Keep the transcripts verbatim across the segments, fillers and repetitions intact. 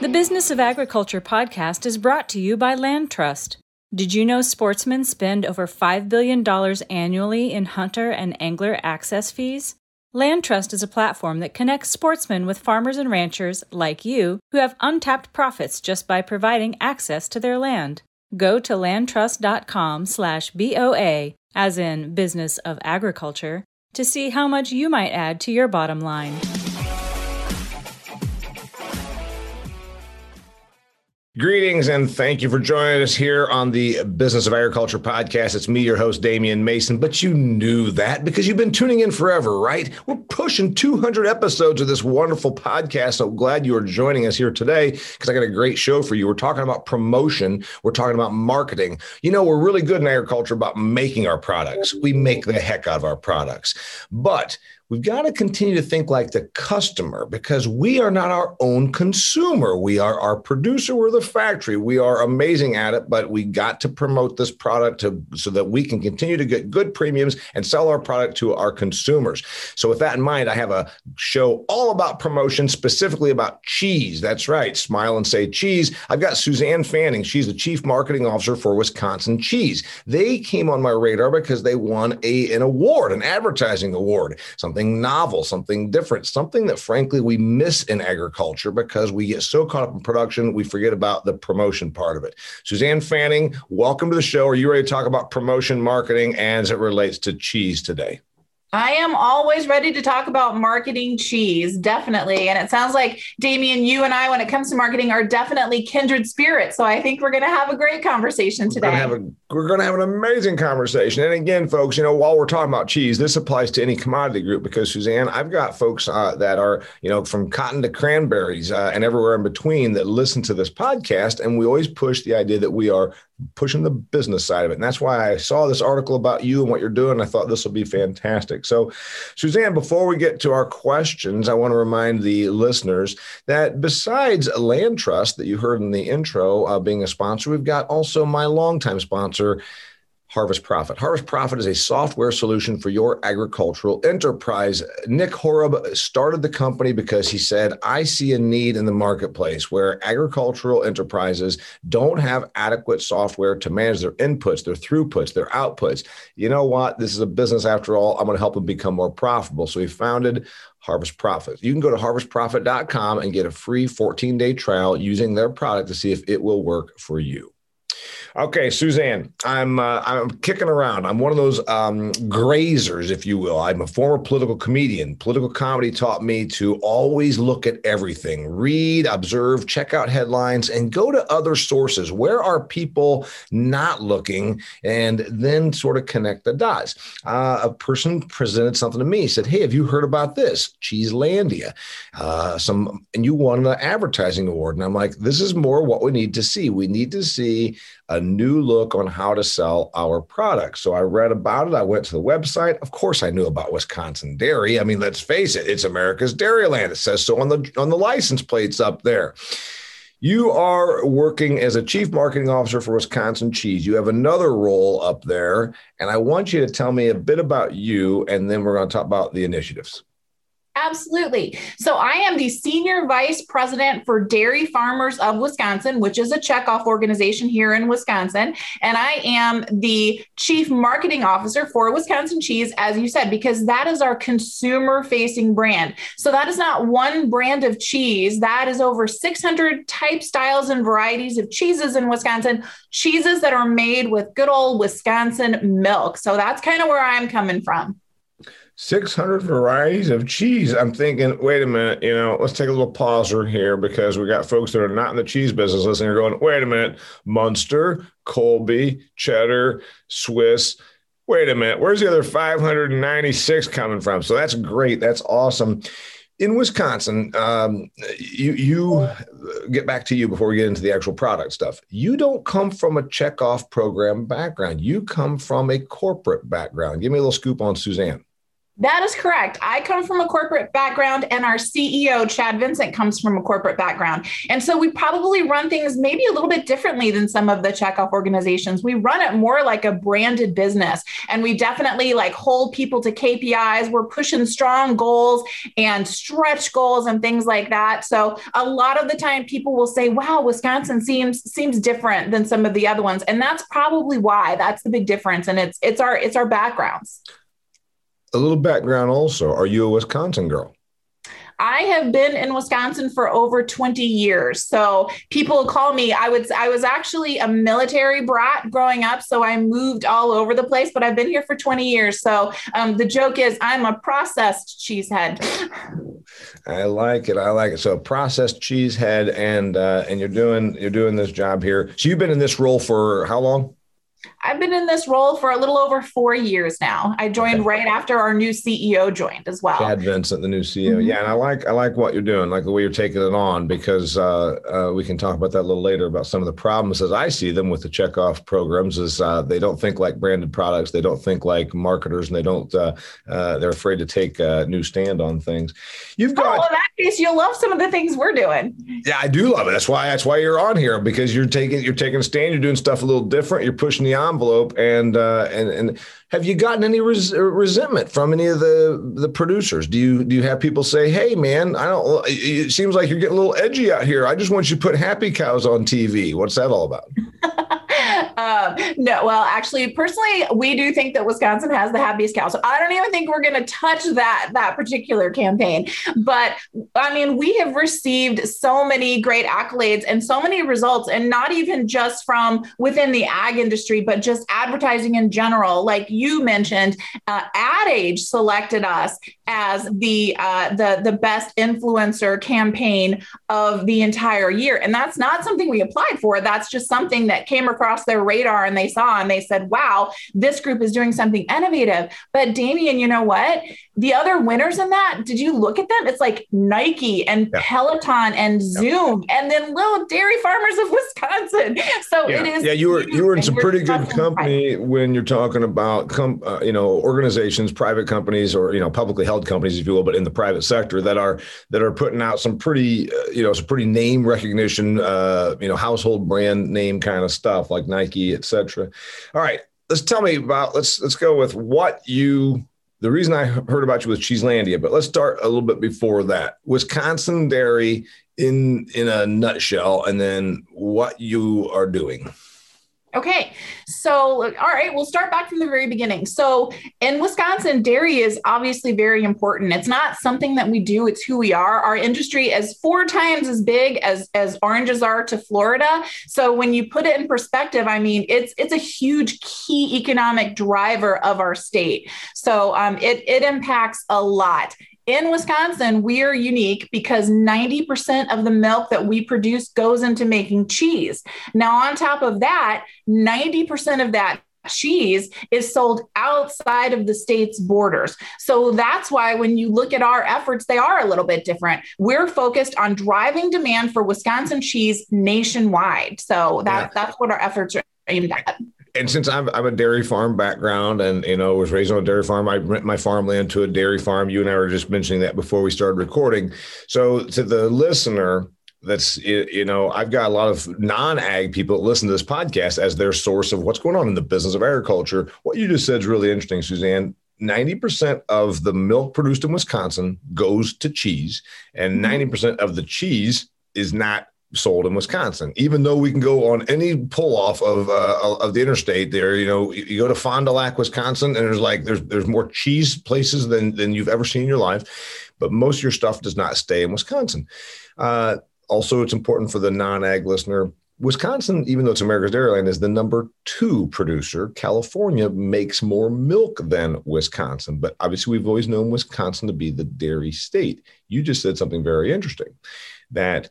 The Business of Agriculture podcast is brought to you by Land Trust. Did you know sportsmen spend over five billion dollars annually in hunter and angler access fees? Land Trust is a platform that connects sportsmen with farmers and ranchers like you who have untapped profits just by providing access to their land. Go to landtrust dot com slash B O A, as in Business of Agriculture, to see how much you might add to your bottom line. Greetings and thank you for joining us here on the Business of Agriculture podcast. It's me, your host, Damian Mason, but you knew that because you've been tuning in forever, right? We're pushing two hundred episodes of this wonderful podcast, so glad you are joining us here today because I got a great show for you. We're talking about promotion. We're talking about marketing. You know, we're really good in agriculture about making our products. We make the heck out of our products, but we've got to continue to think like the customer because we are not our own consumer. We are our producer. We're the factory. We are amazing at it, but we got to promote this product to, so that we can continue to get good premiums and sell our product to our consumers. So with that in mind, I have a show all about promotion, specifically about cheese. That's right. Smile and say cheese. I've got Suzanne Fanning. She's the chief marketing officer for Wisconsin Cheese. They came on my radar because they won a, an award, an advertising award, something novel, something different, something that frankly we miss in agriculture because we get so caught up in production, we forget about the promotion part of it. Suzanne Fanning, welcome to the show. Are you ready to talk about promotion, marketing, and as it relates to cheese today? I am always ready to talk about marketing cheese, definitely. And it sounds like, Damian, you and I, when it comes to marketing, are definitely kindred spirits. So I think we're going to have a great conversation today. We're going to have a, we're going to have an amazing conversation. And again, folks, you know, while we're talking about cheese, this applies to any commodity group because, Suzanne, I've got folks uh, that are, you know, from cotton to cranberries uh, and everywhere in between that listen to this podcast. And we always push the idea that we are pushing the business side of it. And that's why I saw this article about you and what you're doing. I thought this will be fantastic. So, Suzanne, before we get to our questions, I want to remind the listeners that besides Land Trust that you heard in the intro uh, being a sponsor, we've got also my longtime sponsor, Harvest Profit. Harvest Profit is a software solution for your agricultural enterprise. Nick Horob started the company because he said, I see a need in the marketplace where agricultural enterprises don't have adequate software to manage their inputs, their throughputs, their outputs. You know what? This is a business after all. I'm going to help them become more profitable. So he founded Harvest Profit. You can go to harvest profit dot com and get a free fourteen day trial using their product to see if it will work for you. Okay, Suzanne, I'm uh, I'm kicking around. I'm one of those um, grazers, if you will. I'm a former political comedian. Political comedy taught me to always look at everything, read, observe, check out headlines, and go to other sources. Where are people not looking? And then sort of connect the dots. Uh, a person presented something to me, said, hey, have you heard about this? Cheeselandia. Uh, some, and you won an advertising award. And I'm like, this is more what we need to see. We need to see a new look on how to sell our products. So I read about it. I went to the website. Of course, I knew about Wisconsin dairy. I mean, let's face it, it's America's dairy land. It says so on the on the license plates up there. You are working as a chief marketing officer for Wisconsin Cheese. You have another role up there. And I want you to tell me a bit about you, and then we're going to talk about the initiatives. Absolutely. So I am the Senior Vice President for Dairy Farmers of Wisconsin, which is a checkoff organization here in Wisconsin. And I am the Chief Marketing Officer for Wisconsin Cheese, as you said, because that is our consumer-facing brand. So that is not one brand of cheese. That is over six hundred types, styles, and varieties of cheeses in Wisconsin, cheeses that are made with good old Wisconsin milk. So that's kind of where I'm coming from. six hundred varieties of cheese. I'm thinking, wait a minute, you know, let's take a little pause here because we got folks that are not in the cheese business listening. They're going, wait a minute, Munster, Colby, cheddar, Swiss. Wait a minute, where's the other five hundred ninety-six coming from? So that's great. That's awesome. In Wisconsin, um, you, you get back to you before we get into the actual product stuff. You don't come from a checkoff program background. You come from a corporate background. Give me a little scoop on Suzanne. That is correct. I come from a corporate background, and our C E O, Chad Vincent, comes from a corporate background. And so we probably run things maybe a little bit differently than some of the checkoff organizations. We run it more like a branded business, and we definitely like hold people to K P Is. We're pushing strong goals and stretch goals and things like that. So a lot of the time people will say, wow, Wisconsin seems seems different than some of the other ones. And that's probably why. That's the big difference. And it's it's our it's our backgrounds. A little background also. Are you a Wisconsin girl? I have been in Wisconsin for over twenty years. So people call me, I would, I was actually a military brat growing up. So I moved all over the place, but I've been here for twenty years. So um, the joke is I'm a processed cheesehead. I like it. I like it. So processed cheesehead, and, uh, and you're doing, you're doing this job here. So you've been in this role for how long? I've been in this role for a little over four years now. I joined right after our new C E O joined as well. Chad Vincent, the new C E O. Mm-hmm. Yeah. And I like, I like what you're doing, like the way you're taking it on, because uh, uh, we can talk about that a little later about some of the problems as I see them with the checkoff programs is uh, they don't think like branded products. They don't think like marketers, and they don't, uh, uh, they're afraid to take a new stand on things. You've got, oh, well, in that case, you'll love some of the things we're doing. Yeah, I do love it. That's why, that's why you're on here, because you're taking, you're taking a stand, you're doing stuff a little different. You're pushing the The envelope, and uh, and and have you gotten any res- resentment from any of the, the producers? Do you do you have people say, "Hey, man, I don't. It seems like you're getting a little edgy out here. I just want you to put happy cows on T V. What's that all about?" Um, no, well, actually, personally, we do think that Wisconsin has the happiest cow. So I don't even think we're going to touch that, that particular campaign. But I mean, we have received so many great accolades and so many results, and not even just from within the ag industry, but just advertising in general. Like you mentioned, uh, Ad Age selected us as the, uh, the, the best influencer campaign of the entire year. And that's not something we applied for. That's just something that came across their radar, and they saw, and they said, wow, this group is doing something innovative. But Damian, you know what? The other winners in that, did you look at them? It's like Nike and yeah. Peloton and yeah. Zoom, and then little Dairy Farmers of Wisconsin. So yeah. it is. Yeah, you were you were in some pretty good company when you're talking about com- uh, you know organizations, private companies, or you know publicly held companies, if you will, but in the private sector that are that are putting out some pretty uh, you know some pretty name recognition, uh, you know household brand name kind of stuff like Nike, et cetera. All right, let's tell me about let's let's go with what you. The reason I heard about you was Cheeselandia, but let's start a little bit before that. Wisconsin dairy in in a nutshell, and then what you are doing. Okay. So, all right, we'll start back from the very beginning. So in Wisconsin, dairy is obviously very important. It's not something that we do. It's who we are. Our industry is four times as big as, as oranges are to Florida. So when you put it in perspective, I mean, it's, it's a huge key economic driver of our state. So um, it, it impacts a lot. In Wisconsin, we are unique because ninety percent of the milk that we produce goes into making cheese. Now, on top of that, ninety percent of that cheese is sold outside of the state's borders. So that's why when you look at our efforts, they are a little bit different. We're focused on driving demand for Wisconsin cheese nationwide. So that, yeah. that's what our efforts are aimed at. And since I'm, I'm a dairy farm background and, you know, was raised on a dairy farm, I rent my farmland to a dairy farm. You and I were just mentioning that before we started recording. So to the listener, that's, you know, I've got a lot of non-ag people that listen to this podcast as their source of what's going on in the business of agriculture. What you just said is really interesting, Suzanne. ninety percent of the milk produced in Wisconsin goes to cheese, and ninety percent of the cheese is not sold in Wisconsin, even though we can go on any pull off of uh, of the interstate there. You know, you go to Fond du Lac, Wisconsin, and there's like there's there's more cheese places than than you've ever seen in your life. But most of your stuff does not stay in Wisconsin. Uh, also, it's important for the non-ag listener. Wisconsin, even though it's America's dairyland, is the number two producer. California makes more milk than Wisconsin, but obviously we've always known Wisconsin to be the dairy state. You just said something very interesting, that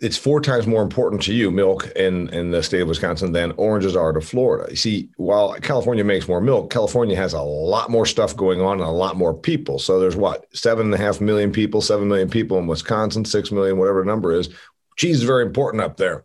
it's four times more important to you, milk in, in the state of Wisconsin, than oranges are to Florida. You see, while California makes more milk, California has a lot more stuff going on and a lot more people. So there's what, seven and a half million people, seven million people in Wisconsin, six million, whatever the number is. Cheese is very important up there.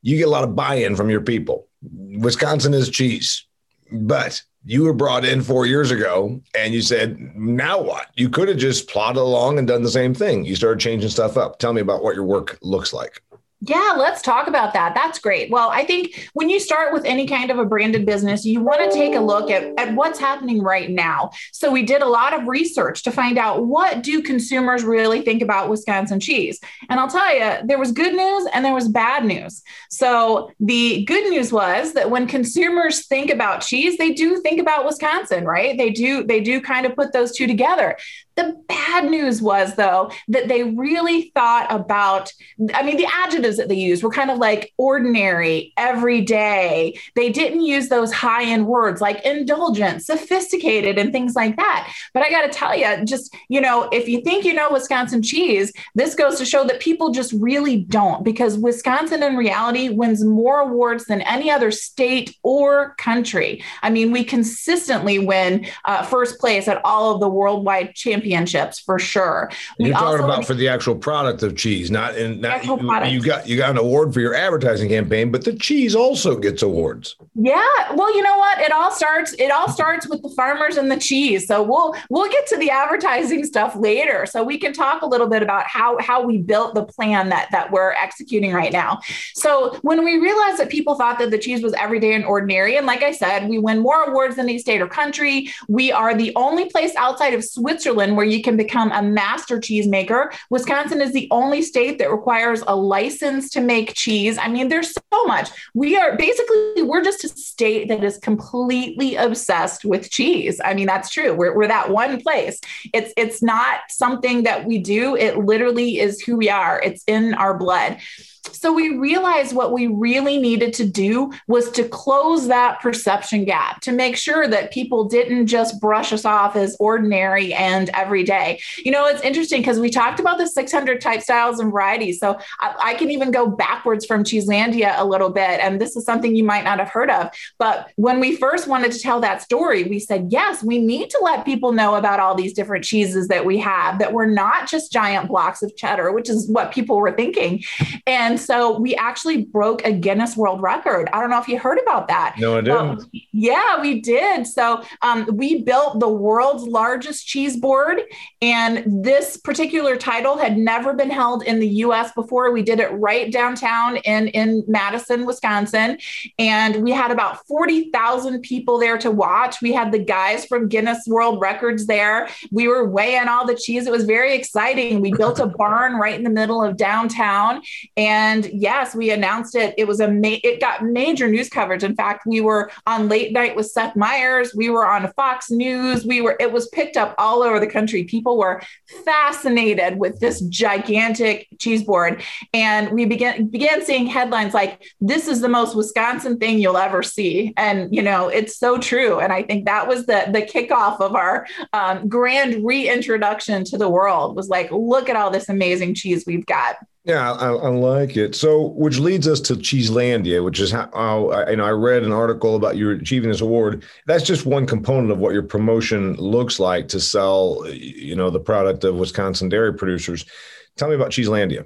You get a lot of buy-in from your people. Wisconsin is cheese, but you were brought in four years ago and you said, now what? You could have just plodded along and done the same thing. You started changing stuff up. Tell me about what your work looks like. Yeah, let's talk about that. That's great. Well, I think when you start with any kind of a branded business, you want to take a look at, at what's happening right now. So we did a lot of research to find out, what do consumers really think about Wisconsin cheese? And I'll tell you, there was good news and there was bad news. So the good news was that when consumers think about cheese, they do think about Wisconsin, right? They do, they do kind of put those two together. The bad news was, though, that they really thought about, I mean, the adjectives that they used were kind of like ordinary, everyday. They didn't use those high-end words like indulgent, sophisticated, and things like that. But I got to tell you, just, you know, if you think you know Wisconsin cheese, this goes to show that people just really don't, because Wisconsin in reality wins more awards than any other state or country. I mean, we consistently win uh, first place at all of the worldwide championships. Championships for sure. We You're talking also, about for the actual product of cheese, not in not, actual you, you got you got an award for your advertising campaign, but the cheese also gets awards. Yeah, well, you know what? It all starts. It all starts with the farmers and the cheese. So we'll we'll get to the advertising stuff later. So we can talk a little bit about how how we built the plan that that we're executing right now. So when we realized that people thought that the cheese was everyday and ordinary, and like I said, we win more awards than any state or country. We are the only place outside of Switzerland where you can become a master cheesemaker. Wisconsin is the only state that requires a license to make cheese. I mean, there's so much. We are basically, we're just a state that is completely obsessed with cheese. I mean, that's true. We're, we're that one place. It's, it's not something that we do. It literally is who we are. It's in our blood. So we realized what we really needed to do was to close that perception gap, to make sure that people didn't just brush us off as ordinary and everyday. You know, it's interesting because we talked about the six hundred type styles and varieties. So I, I can even go backwards from Cheeselandia a little bit. And this is something you might not have heard of. But when we first wanted to tell that story, we said, yes, we need to let people know about all these different cheeses that we have, that we're not just giant blocks of cheddar, which is what people were thinking. And And so we actually broke a Guinness World Record. I don't know if you heard about that. No, I didn't. Um, yeah, we did. So um, we built the world's largest cheese board. And this particular title had never been held in the U S before. We did it right downtown in, in Madison, Wisconsin. And we had about forty thousand people there to watch. We had the guys from Guinness World Records there. We were weighing all the cheese. It was very exciting. We built a barn right in the middle of downtown. And And yes, we announced it. It was a ma- it got major news coverage. In fact, we were on Late Night with Seth Meyers. We were on Fox News. We were. It was picked up all over the country. People were fascinated with this gigantic cheese board, and we began began seeing headlines like, "This is the most Wisconsin thing you'll ever see," and you know it's so true. And I think that was the the kickoff of our um, grand reintroduction to the world. Was like, look at all this amazing cheese we've got. Yeah, I, I like it. So, which leads us to Cheeselandia, which is how, how I, you know, I read an article about you achieving this award. That's just one component of what your promotion looks like to sell, you know, the product of Wisconsin dairy producers. Tell me about Cheeselandia.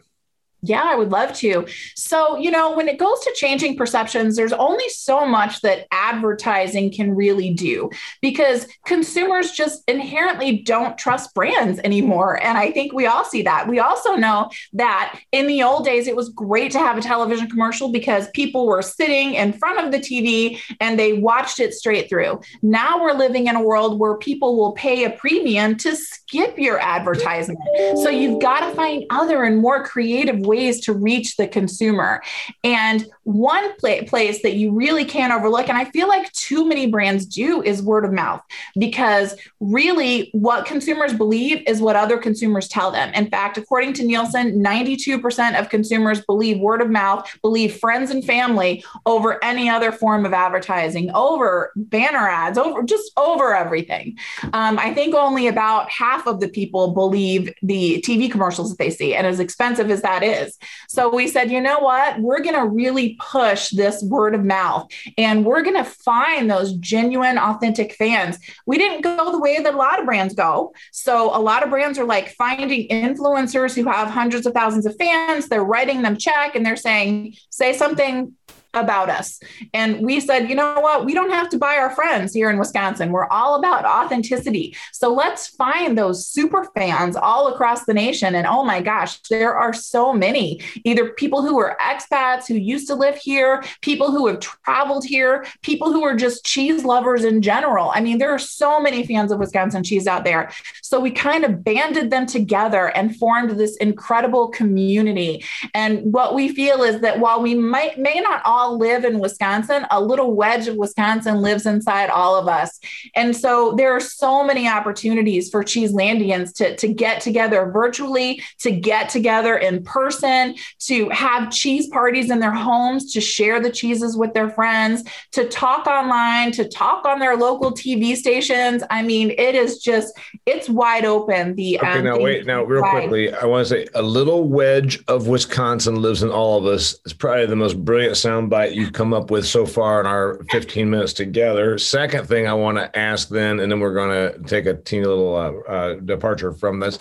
Yeah, I would love to. So, you know, when it goes to changing perceptions, there's only so much that advertising can really do, because consumers just inherently don't trust brands anymore. And I think we all see that. We also know that in the old days, it was great to have a television commercial because people were sitting in front of the T V and they watched it straight through. Now we're living in a world where people will pay a premium to skip your advertisement. So you've got to find other and more creative ways ways to reach the consumer. And one pl- place that you really can't overlook, and I feel like too many brands do, is word of mouth, because really what consumers believe is what other consumers tell them. In fact, according to Nielsen, ninety-two percent of consumers believe word of mouth, believe friends and family over any other form of advertising, over banner ads, over just over everything. Um, I think only about half of the people believe the T V commercials that they see. And as expensive as that is, so we said, you know what, we're going to really push this word of mouth, and we're going to find those genuine, authentic fans. We didn't go the way that a lot of brands go. So a lot of brands are like finding influencers who have hundreds of thousands of fans. They're writing them check and they're saying, say something about us. And we said, you know what, we don't have to buy our friends here in Wisconsin. We're all about authenticity. So let's find those super fans all across the nation. And oh my gosh, there are so many, either people who are expats who used to live here, people who have traveled here, people who are just cheese lovers in general. I mean, there are so many fans of Wisconsin cheese out there. So we kind of banded them together and formed this incredible community. And what we feel is that while we might may not all live in Wisconsin, a little wedge of Wisconsin lives inside all of us. And so there are so many opportunities for Cheeselandians to, to get together virtually, to get together in person, to have cheese parties in their homes, to share the cheeses with their friends, to talk online, to talk on their local T V stations. I mean, it is just, it's wide open. The Okay, um, now wait, now real wide. quickly, I want to say a little wedge of Wisconsin lives in all of us. It's probably the most brilliant sound you've come up with so far in our fifteen minutes together. Second thing I want to ask then, and then we're going to take a teeny little uh, uh, departure from this.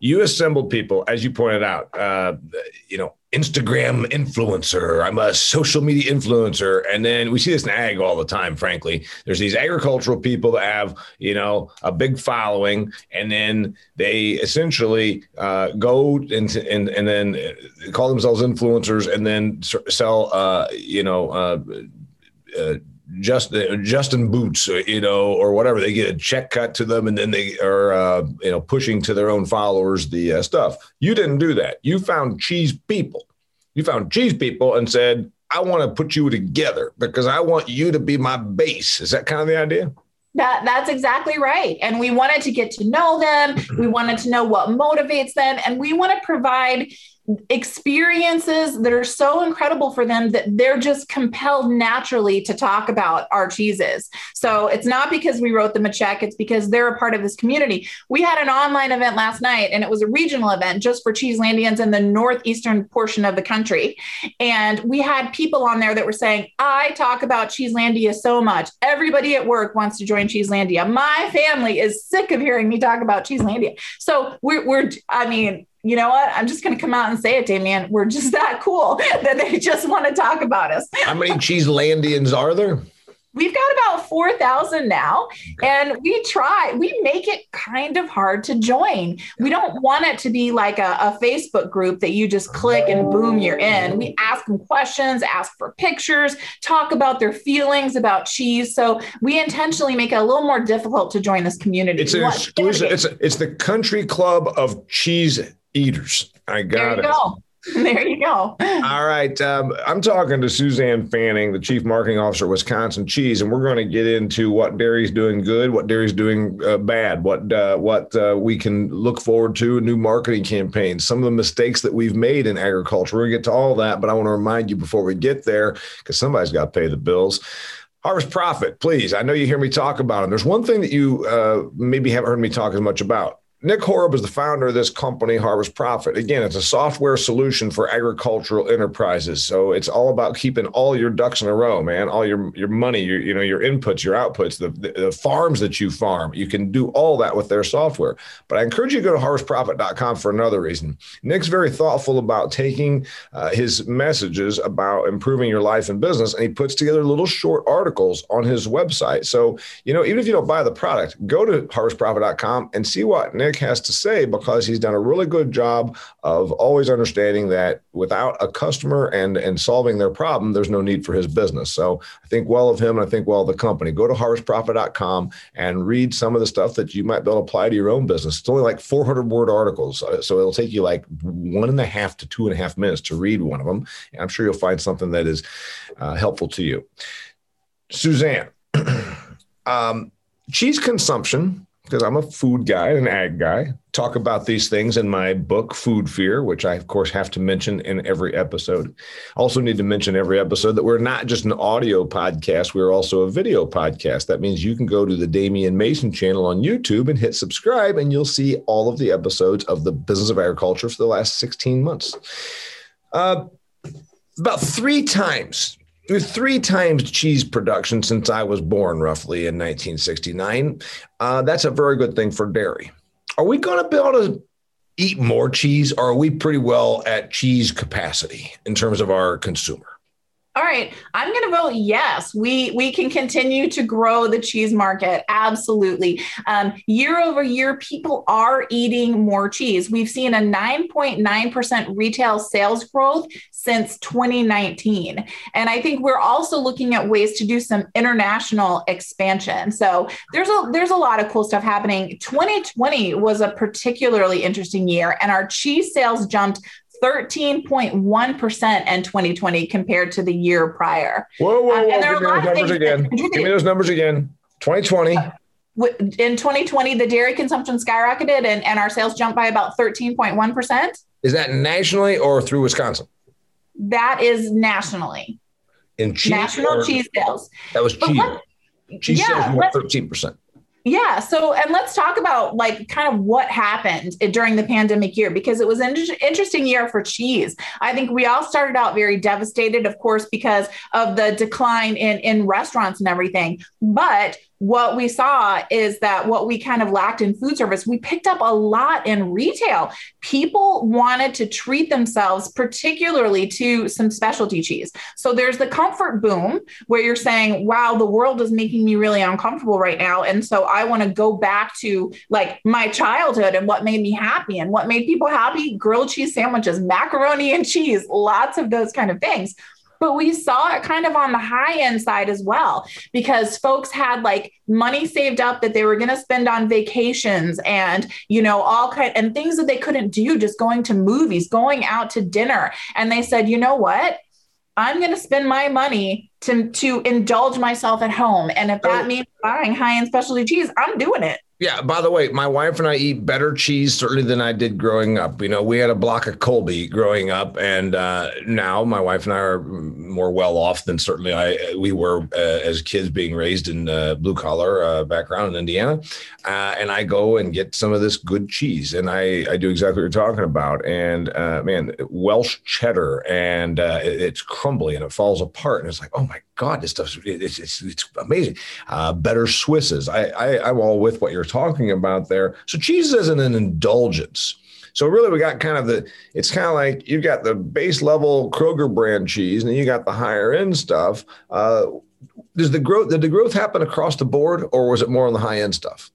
You assembled people, as you pointed out, uh, you know, Instagram influencer. I'm a social media influencer. And then we see this in ag all the time, frankly. There's these agricultural people that have, you know, a big following, and then they essentially uh, go and, and and then call themselves influencers and then sell, uh, you know, uh, uh Just uh, Justin Boots, you know, or whatever. They get a check cut to them, and then they are, uh, you know, pushing to their own followers the uh, stuff. You didn't do that. You found cheese people. You found cheese people and said, "I want to put you together because I want you to be my base." Is that kind of the idea? That, that's exactly right. And we wanted to get to know them. We wanted to know what motivates them, and we want to provide experiences that are so incredible for them that they're just compelled naturally to talk about our cheeses. So it's not because we wrote them a check. It's because they're a part of this community. We had an online event last night, and it was a regional event just for Cheeselandians in the northeastern portion of the country. And we had people on there that were saying, I talk about Cheeselandia so much. Everybody at work wants to join Cheeselandia. My family is sick of hearing me talk about Cheeselandia. So we're, we're I mean, you know what? I'm just going to come out and say it, Damian. We're just that cool that they just want to talk about us. How many Cheeselandians are there? We've got about four thousand now, and we try, we make it kind of hard to join. We don't want it to be like a, a Facebook group that you just click and boom, you're in. We ask them questions, ask for pictures, talk about their feelings about cheese. So we intentionally make it a little more difficult to join this community. It's an exclusive, it's, a, it's the country club of cheese eaters. I got there you it. Go. There you go. All right. Um, I'm talking to Suzanne Fanning, the Chief Marketing Officer of Wisconsin Cheese, and we're going to get into what dairy's doing good, what dairy's doing uh, bad, what uh, what uh, we can look forward to, new marketing campaigns, some of the mistakes that we've made in agriculture. We're going to get to all that, but I want to remind you before we get there, because somebody's got to pay the bills. Harvest Profit, please. I know you hear me talk about them. There's one thing that you uh, maybe haven't heard me talk as much about. Nick Horob is the founder of this company, Harvest Profit. Again, it's a software solution for agricultural enterprises. So it's all about keeping all your ducks in a row, man. All your your money, your you know your inputs, your outputs, the, the, the farms that you farm. You can do all that with their software. But I encourage you to go to harvest profit dot com for another reason. Nick's very thoughtful about taking uh, his messages about improving your life and business, and he puts together little short articles on his website. So you know, even if you don't buy the product, go to harvest profit dot com and see what Nick has to say, because he's done a really good job of always understanding that without a customer and, and solving their problem, there's no need for his business. So I think well of him, and I think well of the company. Go to harvest profit dot com and read some of the stuff that you might be able to apply to your own business. It's only like four hundred word articles, so it'll take you like one and a half to two and a half minutes to read one of them. And I'm sure you'll find something that is uh, helpful to you. Suzanne, um, cheese consumption, because I'm a food guy, an ag guy, talk about these things in my book, Food Fear, which I, of course, have to mention in every episode. I also need to mention every episode that we're not just an audio podcast. We're also a video podcast. That means you can go to the Damian Mason channel on YouTube and hit subscribe, and you'll see all of the episodes of The Business of Agriculture for the last sixteen months. Uh, about three times. Three times cheese production since I was born, roughly in nineteen sixty-nine. Uh, that's a very good thing for dairy. Are we going to be able to eat more cheese, or are we pretty well at cheese capacity in terms of our consumer? all right, I'm going to vote yes. We we can continue to grow the cheese market. Absolutely. Um, year over year, people are eating more cheese. We've seen a nine point nine percent retail sales growth since twenty nineteen. And I think we're also looking at ways to do some international expansion. So there's a, there's a lot of cool stuff happening. twenty twenty was a particularly interesting year, and our cheese sales jumped thirteen point one percent in twenty twenty compared to the year prior. Whoa, whoa, whoa. Um, Give me those numbers again. Give me those numbers again. twenty twenty. Uh, in twenty twenty, the dairy consumption skyrocketed and, and our sales jumped by about thirteen point one percent. Is that nationally or through Wisconsin? That is nationally. In cheese? National or, cheese sales. That was cheese. Cheese yeah, sales were thirteen percent. Yeah. So, and let's talk about like kind of what happened during the pandemic year, because it was an interesting year for cheese. I think we all started out very devastated, of course, because of the decline in, in restaurants and everything. But what we saw is that what we kind of lacked in food service, we picked up a lot in retail. People wanted to treat themselves, particularly to some specialty cheese. So there's the comfort boom where you're saying, wow, the world is making me really uncomfortable right now. And so I want to go back to like my childhood and what made me happy, and what made people happy: grilled cheese sandwiches, macaroni and cheese, lots of those kind of things. But we saw it kind of on the high end side as well, because folks had like money saved up that they were going to spend on vacations and, you know, all kind and things that they couldn't do, just going to movies, going out to dinner. And they said, you know what? I'm going to spend my money to, to indulge myself at home. And if that means buying high-end specialty cheese, I'm doing it. Yeah. By the way, my wife and I eat better cheese certainly than I did growing up. You know, we had a block of Colby growing up, and uh, now my wife and I are more well off than certainly I we were uh, as kids, being raised in uh, blue collar uh, background in Indiana. Uh, and I go and get some of this good cheese, and I, I do exactly what you're talking about. And uh, man, Welsh cheddar, and uh, it, it's crumbly and it falls apart, and it's like, oh my God, this stuff it's it's, it's amazing. Uh, better Swisses. I, I I'm all with what you're talking about there. So cheese isn't an indulgence. So really, we got kind of the, it's kind of like you've got the base level Kroger brand cheese, and then you got the higher end stuff. Uh, does the growth, did the growth happen across the board, or was it more on the high end stuff?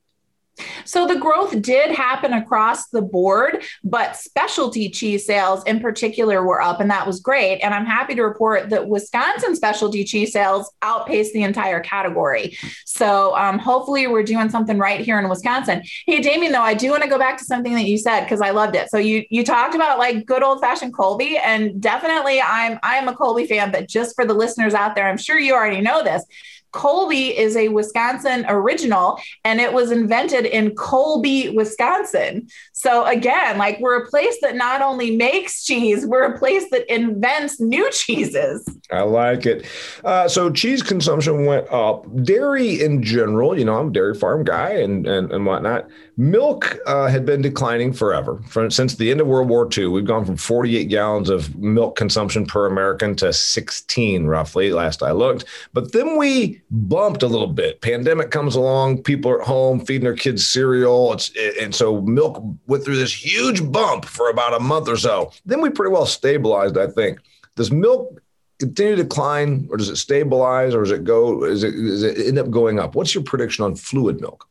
So the growth did happen across the board, but specialty cheese sales in particular were up, and that was great. And I'm happy to report that Wisconsin specialty cheese sales outpaced the entire category. So um, hopefully we're doing something right here in Wisconsin. Hey, Damian, though, I do want to go back to something that you said, because I loved it. So you you talked about like good old fashioned Colby, and definitely I'm I'm a Colby fan, but just for the listeners out there, I'm sure you already know this. Colby is a Wisconsin original, and it was invented in Colby, Wisconsin. So again, like we're a place that not only makes cheese, we're a place that invents new cheeses. I like it. Uh, so cheese consumption went up. Dairy in general, you know, I'm a dairy farm guy and and, and whatnot. Milk uh, had been declining forever. From, since the end of World War Two, we've gone from forty-eight gallons of milk consumption per American to sixteen, roughly, last I looked. But then we bumped a little bit. Pandemic comes along, people are at home feeding their kids cereal. It's, and so milk went through this huge bump for about a month or so. Then we pretty well stabilized, I think. Does milk continue to decline, or does it stabilize, or does it go, is it, does it end up going up? What's your prediction on fluid milk?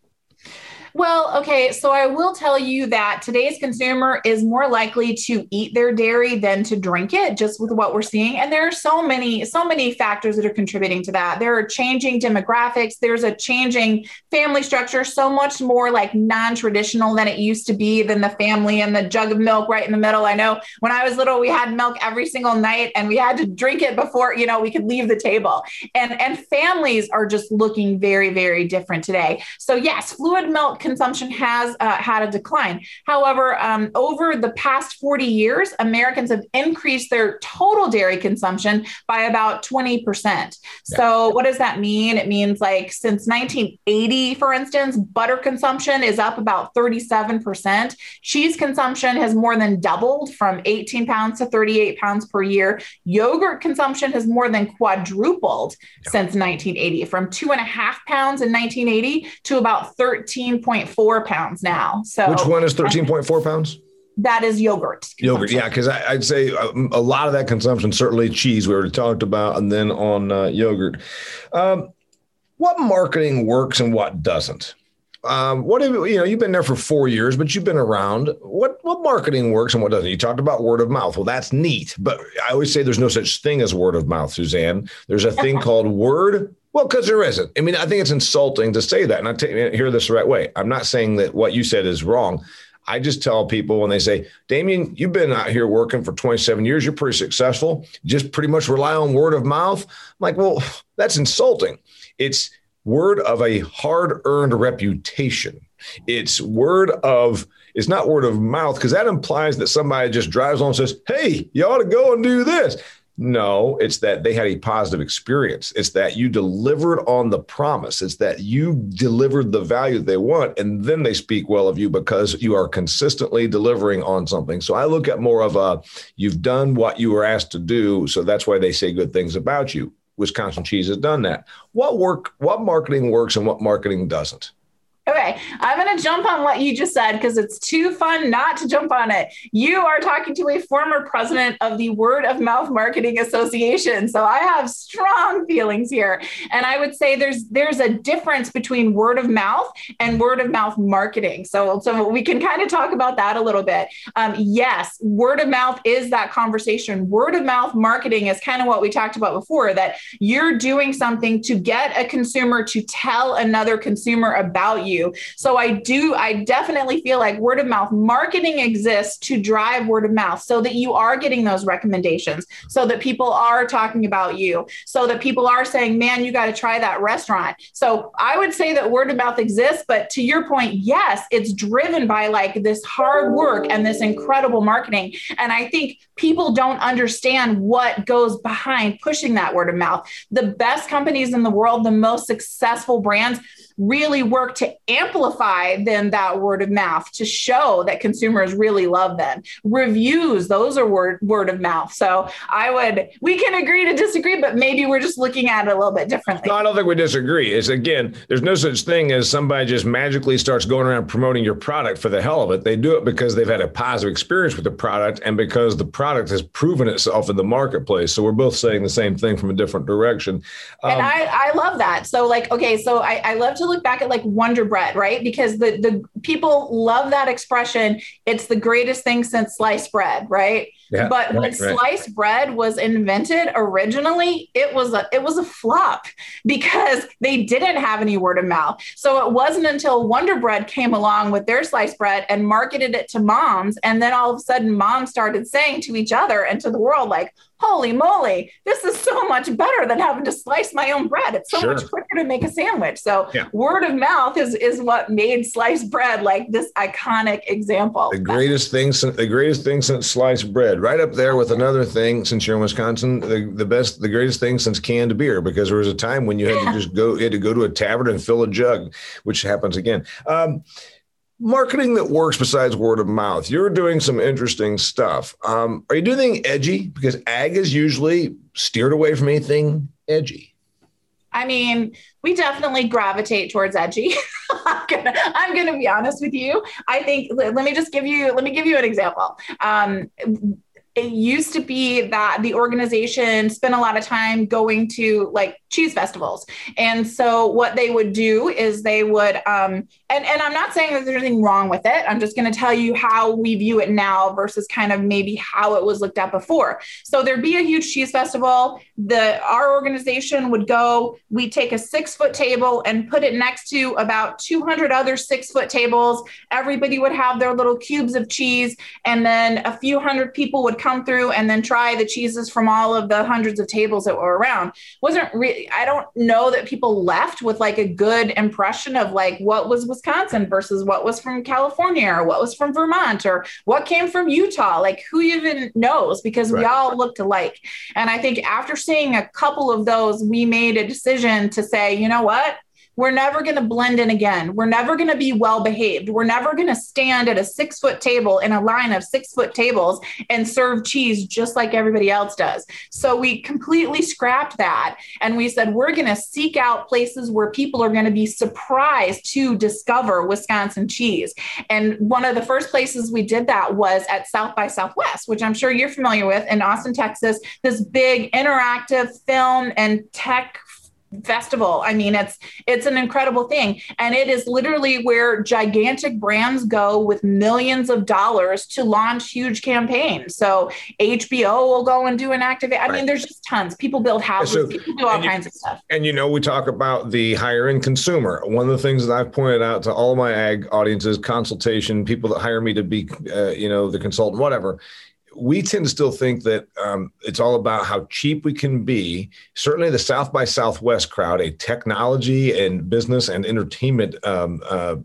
Well, okay, so I will tell you that today's consumer is more likely to eat their dairy than to drink it, just with what we're seeing. And there are so many, so many factors that are contributing to that. There are changing demographics. There's a changing family structure, so much more like non-traditional than it used to be, than the family and the jug of milk right in the middle. I know when I was little, we had milk every single night, and we had to drink it before, you know, we could leave the table. And, and families are just looking very, very different today. So yes, fluid milk consumption has uh, had a decline. However, um, over the past forty years, Americans have increased their total dairy consumption by about twenty percent. Yeah. So what does that mean? It means like since nineteen eighty, for instance, butter consumption is up about thirty-seven percent. Cheese consumption has more than doubled from eighteen pounds to thirty-eight pounds per year. Yogurt consumption has more than quadrupled yeah. since nineteen eighty, from two and a half pounds in nineteen eighty to about thirteen point four pounds now. So which one is thirteen point four pounds? that is yogurt. Yogurt, yeah, because I'd say a lot of that consumption, certainly cheese we already talked about, and then on uh, yogurt. Um, what marketing works and what doesn't? Um, what have, you know, you've been there for four years, but you've been around. What what marketing works and what doesn't? You talked about word of mouth. Well, that's neat, but I always say there's no such thing as word of mouth, Suzanne. There's a thing called word. Well, because there isn't. I mean, I think it's insulting to say that, and I t- hear this the right way. I'm not saying that what you said is wrong. I just tell people when they say, Damian, you've been out here working for twenty-seven years. You're pretty successful. You just pretty much rely on word of mouth. I'm like, well, that's insulting. It's word of a hard-earned reputation. It's word of, it's not word of mouth, because that implies that somebody just drives on and says, hey, you ought to go and do this. No, it's that they had a positive experience. It's that you delivered on the promise. It's that you delivered the value they want. And then they speak well of you because you are consistently delivering on something. So I look at more of a, you've done what you were asked to do. So that's why they say good things about you. Wisconsin Cheese has done that. What work, what marketing works and what marketing doesn't? Okay, I'm going to jump on what you just said because it's too fun not to jump on it. You are talking to a former president of the Word of Mouth Marketing Association. So I have strong feelings here. And I would say there's there's a difference between word of mouth and word of mouth marketing. So, so we can kind of talk about that a little bit. Um, yes, word of mouth is that conversation. Word of mouth marketing is kind of what we talked about before, that you're doing something to get a consumer to tell another consumer about you. You. So I do, I definitely feel like word of mouth marketing exists to drive word of mouth so that you are getting those recommendations, so that people are talking about you, so that people are saying, man, you got to try that restaurant. So I would say that word of mouth exists, but to your point, yes, it's driven by like this hard work and this incredible marketing. And I think people don't understand what goes behind pushing that word of mouth. The best companies in the world, the most successful brands, really work to amplify then that word of mouth to show that consumers really love them. Reviews, those are word, word of mouth. So I would, we can agree to disagree, but maybe we're just looking at it a little bit differently. No, I don't think we disagree. It's again, there's no such thing as somebody just magically starts going around promoting your product for the hell of it. They do it because they've had a positive experience with the product and because the product has proven itself in the marketplace. So we're both saying the same thing from a different direction. Um, and I, I love that. So like, okay, so I, I love to look back at like Wonder Bread, right? Because the, the people love that expression. It's the greatest thing since sliced bread, right? Yeah, but right, when right. sliced bread was invented originally, it was a it was a flop because they didn't have any word of mouth. So it wasn't until Wonder Bread came along with their sliced bread and marketed it to moms. And then all of a sudden moms started saying to each other and to the world, like, holy moly, this is so much better than having to slice my own bread. It's so sure. much quicker to make a sandwich. So yeah. word of mouth is is what made sliced bread like this iconic example. The greatest thing, the greatest thing since sliced bread, right up there with another thing, since you're in Wisconsin, the, the best, the greatest thing since canned beer, because there was a time when you had yeah. to just go, you had to go to a tavern and fill a jug, which happens again. Um, Marketing that works besides word of mouth. You're doing some interesting stuff. Um, are you doing anything edgy? Because ag is usually steered away from anything edgy. I mean, we definitely gravitate towards edgy. I'm gonna, I'm gonna be honest with you. I think, let me just give you, let me give you an example. Um, It used to be that the organization spent a lot of time going to like cheese festivals. And so what they would do is they would, um, and, and I'm not saying that there's anything wrong with it. I'm just going to tell you how we view it now versus kind of maybe how it was looked at before. So there'd be a huge cheese festival. The, our organization would go, we take a six foot table and put it next to about two hundred other six foot tables. Everybody would have their little cubes of cheese. And then a few hundred people would come through and then try the cheeses from all of the hundreds of tables that were around. Wasn't really, I don't know that people left with like a good impression of like what was Wisconsin versus what was from California or what was from Vermont or what came from Utah, like who even knows, because right. we all looked alike. And I think after seeing a couple of those, we made a decision to say, you know what, We're never going to blend in again. We're never going to be well-behaved. We're never going to stand at a six-foot table in a line of six-foot tables and serve cheese just like everybody else does. So we completely scrapped that. And we said, we're going to seek out places where people are going to be surprised to discover Wisconsin cheese. And one of the first places we did that was at South by Southwest, which I'm sure you're familiar with in Austin, Texas, this big interactive film and tech festival. I mean, it's, it's an incredible thing. And it is literally where gigantic brands go with millions of dollars to launch huge campaigns. So H B O will go and do an activate. I right. mean, there's just tons. People build houses, so, people do all kinds you, of stuff. And, you know, we talk about the higher end consumer. One of the things that I've pointed out to all my ag audiences, consultation, people that hire me to be, uh, you know, the consultant, whatever, we tend to still think that um, it's all about how cheap we can be. Certainly the South by Southwest crowd, a technology and business and entertainment um, uh,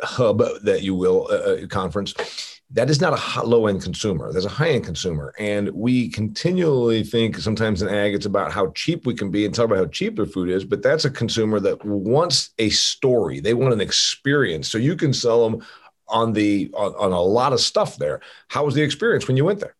hub that you will uh, conference, that is not a low-end consumer. There's a high-end consumer. And we continually think sometimes in ag, it's about how cheap we can be and talk about how cheap their food is. But that's a consumer that wants a story. They want an experience. So you can sell them on the on, on a lot of stuff there. How was the experience when you went there?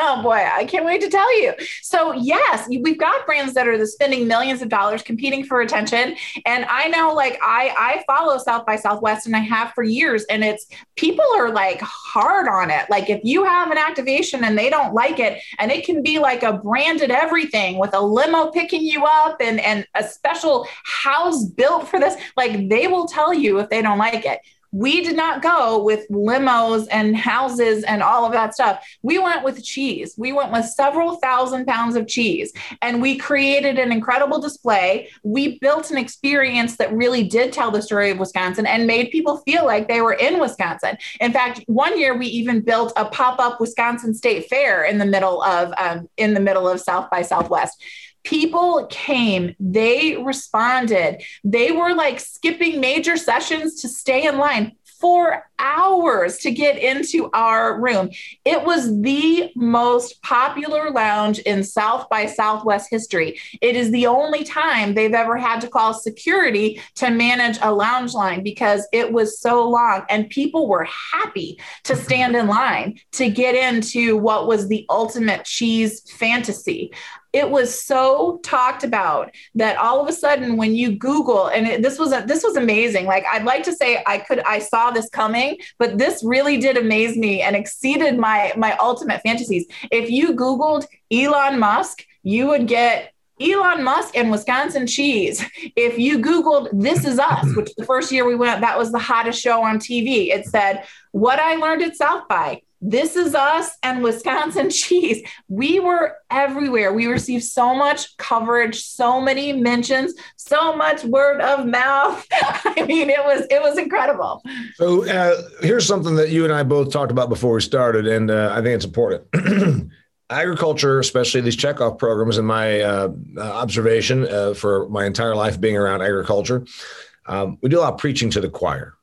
Oh boy, I can't wait to tell you. So yes, we've got brands that are spending millions of dollars competing for attention. And I know, like I, I follow South by Southwest and I have for years, and it's people are like hard on it. Like if you have an activation and they don't like it, and it can be like a branded everything with a limo picking you up and, and a special house built for this, like they will tell you if they don't like it. We did not go with limos and houses and all of that stuff. We went with cheese. We went with several thousand pounds of cheese, and we created an incredible display. We built an experience that really did tell the story of Wisconsin and made people feel like they were in Wisconsin. In fact, one year we even built a pop-up Wisconsin State Fair in the middle of um, in the middle of South by Southwest. People came, they responded. They were like skipping major sessions to stay in line for hours to get into our room. It was the most popular lounge in South by Southwest history. It is the only time they've ever had to call security to manage a lounge line because it was so long, and people were happy to stand in line to get into what was the ultimate cheese fantasy. It was so talked about that all of a sudden when you Google, and it, this was a, this was amazing. Like I'd like to say I could I saw this coming, but this really did amaze me and exceeded my my ultimate fantasies. If you Googled Elon Musk, you would get Elon Musk and Wisconsin cheese. If you Googled This Is Us, which the first year we went, that was the hottest show on T V. It said, what I learned at South By. This Is Us and Wisconsin cheese. We were everywhere. We received so much coverage, so many mentions, so much word of mouth. I mean, it was it was incredible. So uh, here's something that you and I both talked about before we started, and uh, I think it's important. Agriculture, especially these checkoff programs, in my uh, observation uh, for my entire life being around agriculture, um, we do a lot of preaching to the choir.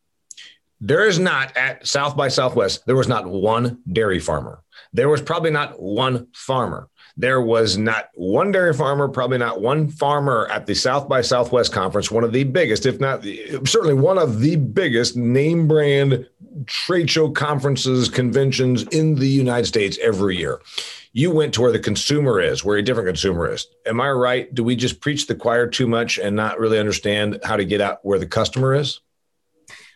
There is not at South by Southwest, there was not one dairy farmer. There was probably not one farmer. There was not one dairy farmer, probably not one farmer at the South by Southwest conference, one of the biggest, if not certainly one of the biggest name brand trade show conferences, conventions in the United States every year. You went to where the consumer is, where a different consumer is. Am I right? Do we just preach the choir too much and not really understand how to get out where the customer is?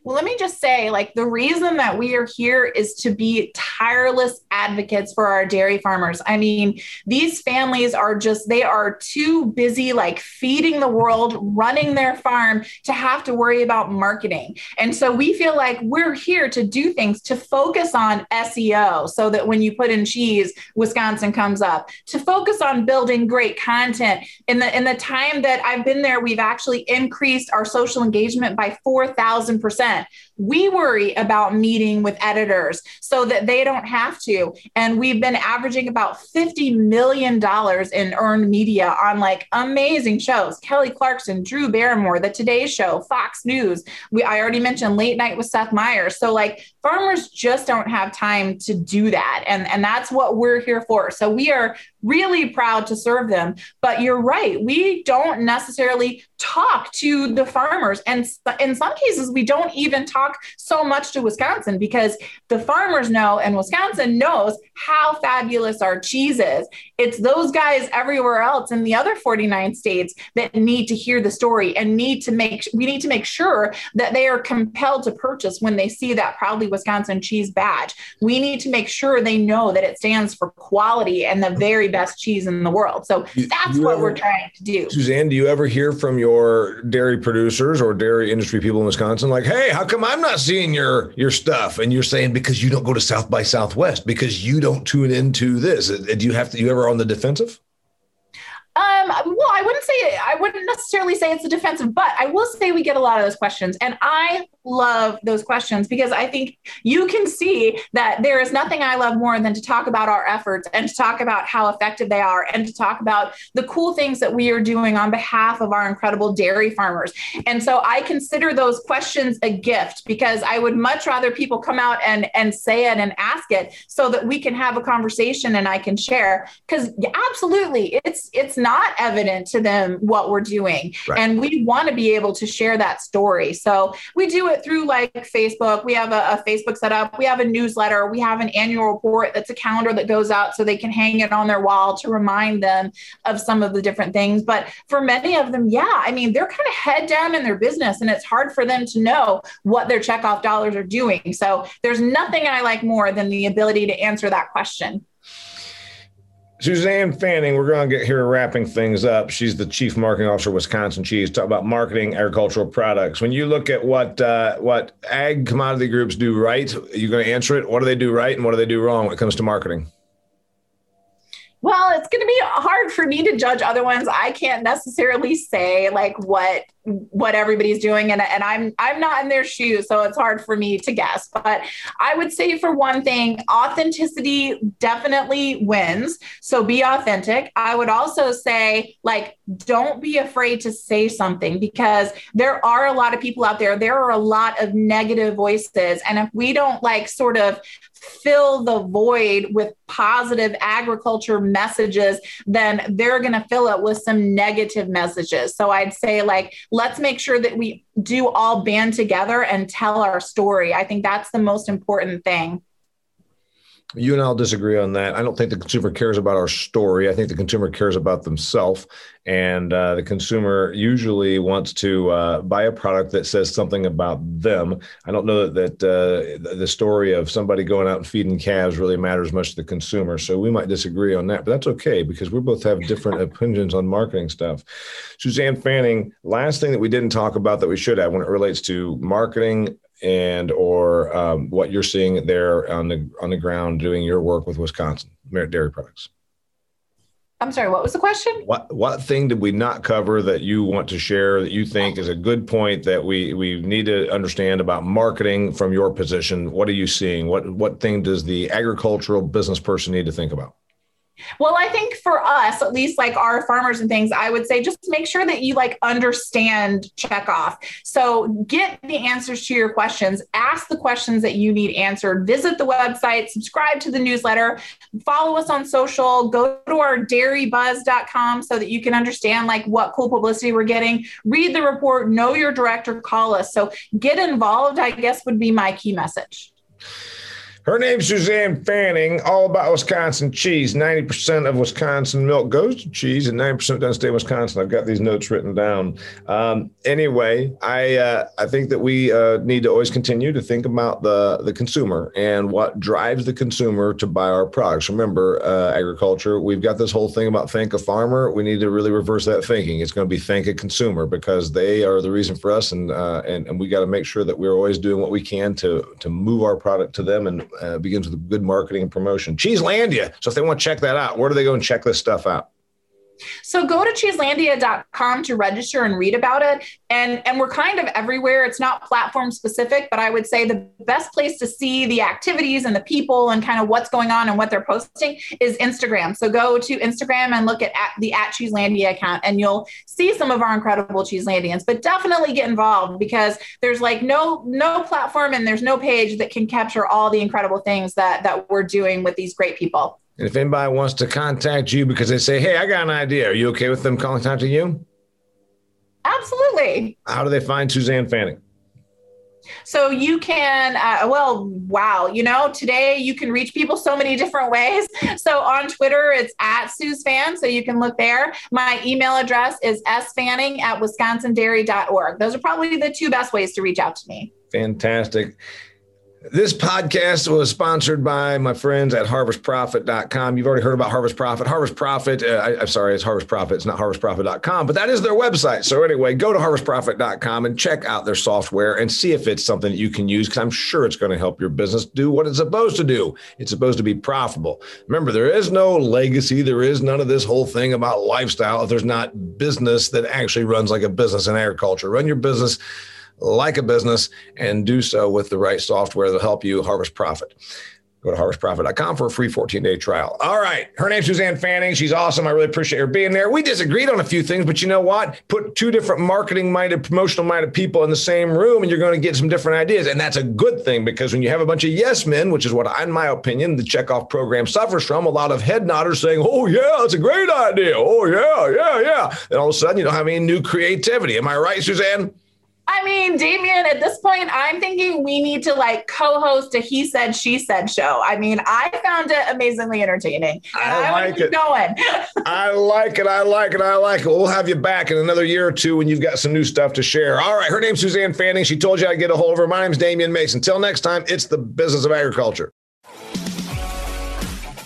Well, let me just say, like, the reason that we are here is to be tireless advocates for our dairy farmers. I mean, these families are just, they are too busy, like, feeding the world, running their farm to have to worry about marketing. And so we feel like we're here to do things, to focus on S E O so that when you put in cheese, Wisconsin comes up, to focus on building great content. In the, in the time that I've been there, we've actually increased our social engagement by four thousand percent. We worry about meeting with editors so that they don't have to. And we've been averaging about fifty million dollars in earned media on like amazing shows. Kelly Clarkson, Drew Barrymore, The Today Show, Fox News. We, I already mentioned Late Night with Seth Meyers. So like farmers just don't have time to do that. And, and that's what we're here for. So we are really proud to serve them. But you're right. We don't necessarily talk to the farmers. And in some cases, we don't even talk so much to Wisconsin because the farmers know, and Wisconsin knows how fabulous our cheese is. It's those guys everywhere else in the other forty-nine states that need to hear the story and need to make, we need to make sure that they are compelled to purchase when they see that proudly Wisconsin cheese badge. We need to make sure they know that it stands for quality and the very best cheese in the world. So that's what ever, we're trying to do. Suzanne, do you ever hear from your dairy producers or dairy industry people in Wisconsin like, hey, how come I'm not seeing your your stuff? And you're saying because you don't go to South by Southwest, because you don't tune into this. Do you have to, you ever on the defensive? Um, well, I wouldn't say, I wouldn't necessarily say it's a defensive, but I will say we get a lot of those questions. And I love those questions because I think you can see that there is nothing I love more than to talk about our efforts and to talk about how effective they are and to talk about the cool things that we are doing on behalf of our incredible dairy farmers. And so I consider those questions a gift because I would much rather people come out and, and say it and ask it so that we can have a conversation and I can share, because absolutely it's, it's not not evident to them what we're doing. Right. And we want to be able to share that story. So we do it through like Facebook. We have a, a Facebook setup. We have a newsletter. We have an annual report. That's a calendar that goes out so they can hang it on their wall to remind them of some of the different things. But for many of them, yeah, I mean, they're kind of head down in their business and it's hard for them to know what their checkoff dollars are doing. So there's nothing I like more than the ability to answer that question. Suzanne Fanning, we're going to get here wrapping things up. She's the Chief Marketing Officer of Wisconsin Cheese. Talk about marketing agricultural products. When you look at what uh, what ag commodity groups do right, you're going to answer it. What do they do right and what do they do wrong when it comes to marketing? Well, it's going to be hard for me to judge other ones. I can't necessarily say like what what everybody's doing. And, and I'm I'm not in their shoes, so it's hard for me to guess. But I would say for one thing, authenticity definitely wins. So be authentic. I would also say, like, don't be afraid to say something because there are a lot of people out there. There are a lot of negative voices. And if we don't like sort of fill the void with positive agriculture messages, then they're going to fill it with some negative messages. So I'd say like, let's make sure that we do all band together and tell our story. I think that's the most important thing. You and I'll disagree on that. I don't think the consumer cares about our story. I think the consumer cares about themselves. And uh, the consumer usually wants to uh, buy a product that says something about them. I don't know that, that uh, the story of somebody going out and feeding calves really matters much to the consumer. So we might disagree on that, but that's okay because we both have different opinions on marketing stuff. Suzanne Fanning, last thing that we didn't talk about that we should have when it relates to marketing and or um, what you're seeing there on the on the ground doing your work with Wisconsin dairy products. I'm sorry, what was the question? What what thing did we not cover that you want to share that you think is a good point that we we need to understand about marketing from your position? What are you seeing? What what thing does the agricultural business person need to think about? Well, I think for us, at least like our farmers and things, I would say just make sure that you like understand checkoff. So get the answers to your questions, ask the questions that you need answered, visit the website, subscribe to the newsletter, follow us on social, go to our dairy buzz dot com so that you can understand like what cool publicity we're getting, read the report, know your director, call us. So get involved, I guess, would be my key message. Her name's Suzanne Fanning, all about Wisconsin cheese. ninety percent of Wisconsin milk goes to cheese and ninety percent doesn't stay in Wisconsin. I've got these notes written down. Um, anyway, I uh, I think that we uh, need to always continue to think about the, the consumer and what drives the consumer to buy our products. Remember, uh, agriculture, we've got this whole thing about thank a farmer. We need to really reverse that thinking. It's going to be thank a consumer because they are the reason for us. And uh, and, and we got to make sure that we're always doing what we can to, to move our product to them and Uh, begins with good marketing and promotion. Cheeselandia. So if they want to check that out, where do they go and check this stuff out? So go to cheeselandia dot com to register and read about it. And, and we're kind of everywhere. It's not platform specific, but I would say the best place to see the activities and the people and kind of what's going on and what they're posting is Instagram. So go to Instagram and look at, at the at Cheeselandia account, and you'll see some of our incredible Cheeselandians. But definitely get involved, because there's like no no platform and there's no page that can capture all the incredible things that that we're doing with these great people. And if anybody wants to contact you because they say, hey, I got an idea, are you okay with them contacting you? Absolutely. How do they find Suzanne Fanning? So you can, uh, well, wow, you know, today you can reach people so many different ways. So on Twitter, it's at SuzFan. So you can look there. My email address is s fanning at wisconsin dairy dot org. Those are probably the two best ways to reach out to me. Fantastic. This podcast was sponsored by my friends at harvest profit dot com. You've already heard about Harvest Profit. Harvest Profit, uh, I, I'm sorry, it's Harvest Profit. It's not harvest profit dot com, but that is their website. So anyway, go to harvest profit dot com and check out their software and see if it's something that you can use, because I'm sure it's going to help your business do what it's supposed to do. It's supposed to be profitable. Remember, there is no legacy. There is none of this whole thing about lifestyle if there's not business that actually runs like a business in agriculture. Run your business like a business, and do so with the right software that'll help you harvest profit. Go to harvest profit dot com for a free fourteen day trial. All right. Her name's Suzanne Fanning. She's awesome. I really appreciate her being there. We disagreed on a few things, but you know what? Put two different marketing-minded, promotional-minded people in the same room, and you're going to get some different ideas. And that's a good thing, because when you have a bunch of yes men, which is what, in my opinion, the checkoff program suffers from, a lot of head nodders saying, oh, yeah, that's a great idea. Oh, yeah, yeah, yeah. And all of a sudden, you don't have any new creativity. Am I right, Suzanne? I mean, Damian, at this point, I'm thinking we need to like co-host a He Said, She Said show. I mean, I found it amazingly entertaining. And I, I like keep it. Going. I like it. I like it. I like it. We'll have you back in another year or two when you've got some new stuff to share. All right. Her name's Suzanne Fanning. She told you I'd get a hold of her. My name's Damian Mason. Till next time, it's the Business of Agriculture.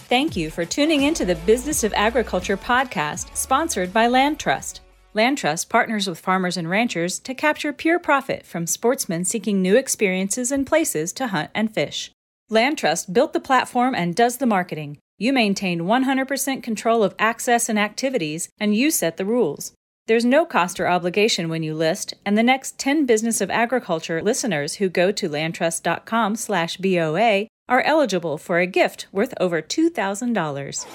Thank you for tuning into the Business of Agriculture podcast, sponsored by Land Trust. Land Trust partners with farmers and ranchers to capture pure profit from sportsmen seeking new experiences and places to hunt and fish. Land Trust built the platform and does the marketing. You maintain one hundred percent control of access and activities, and you set the rules. There's no cost or obligation when you list, and the next ten Business of Agriculture listeners who go to landtrust dot com slash B O A are eligible for a gift worth over two thousand dollars.